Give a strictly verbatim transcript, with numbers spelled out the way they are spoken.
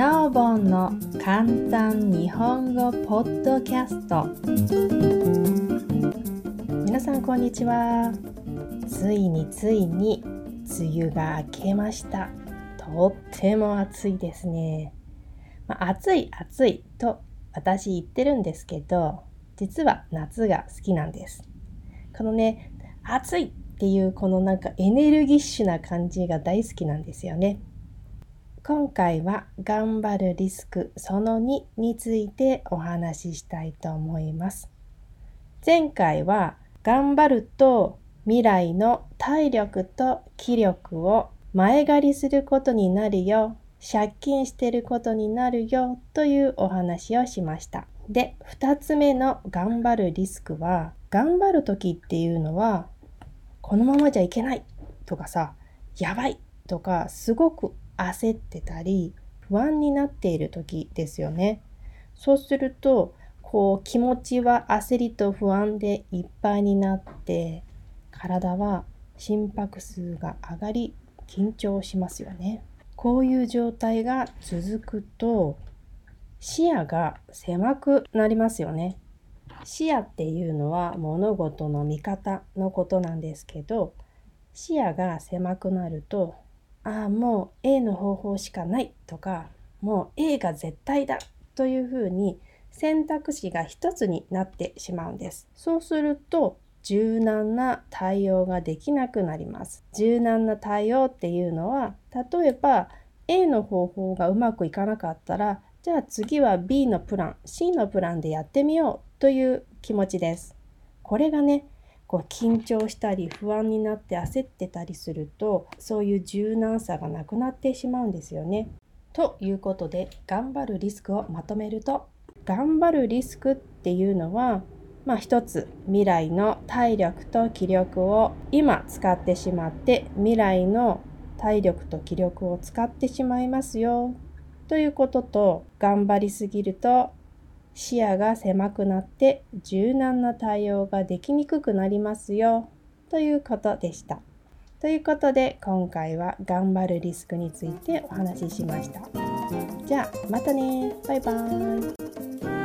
なおぼんの簡単日本語ポッドキャスト。皆さんこんにちは。ついについに梅雨が明けました。とっても暑いですね。まあ、暑い暑いと私言ってるんですけど、実は夏が好きなんです。このね、暑いっていうこのなんかエネルギッシュな感じが大好きなんですよね。今回は頑張るリスクそのにについてお話ししたいと思います。前回は頑張ると未来の体力と気力を前借りすることになるよ、借金してることになるよというお話をしました。で、ふたつめの頑張るリスクは、頑張る時っていうのはこのままじゃいけないとかさ、やばいとかすごく焦ってたり不安になっている時ですよね。そうするとこう気持ちは焦りと不安でいっぱいになって、体は心拍数が上がり緊張しますよね。こういう状態が続くと視野が狭くなりますよね。視野っていうのは物事の見方のことなんですけど、視野が狭くなると、ああもう A の方法しかないとか、もう A が絶対だというふうに選択肢が一つになってしまうんです。そうすると柔軟な対応ができなくなります。柔軟な対応っていうのは、例えば A の方法がうまくいかなかったら、じゃあ次は B のプラン、 C のプランでやってみようという気持ちです。これがね、こう緊張したり不安になって焦ってたりすると、そういう柔軟さがなくなってしまうんですよね。ということで、頑張るリスクをまとめると、頑張るリスクっていうのは、まあ一つ、未来の体力と気力を今使ってしまって、未来の体力と気力を使ってしまいますよということと、頑張りすぎると視野が狭くなって柔軟な対応ができにくくなりますよということでした。ということで、今回は頑張るリスクについてお話ししました。じゃあまたね、バイバイ。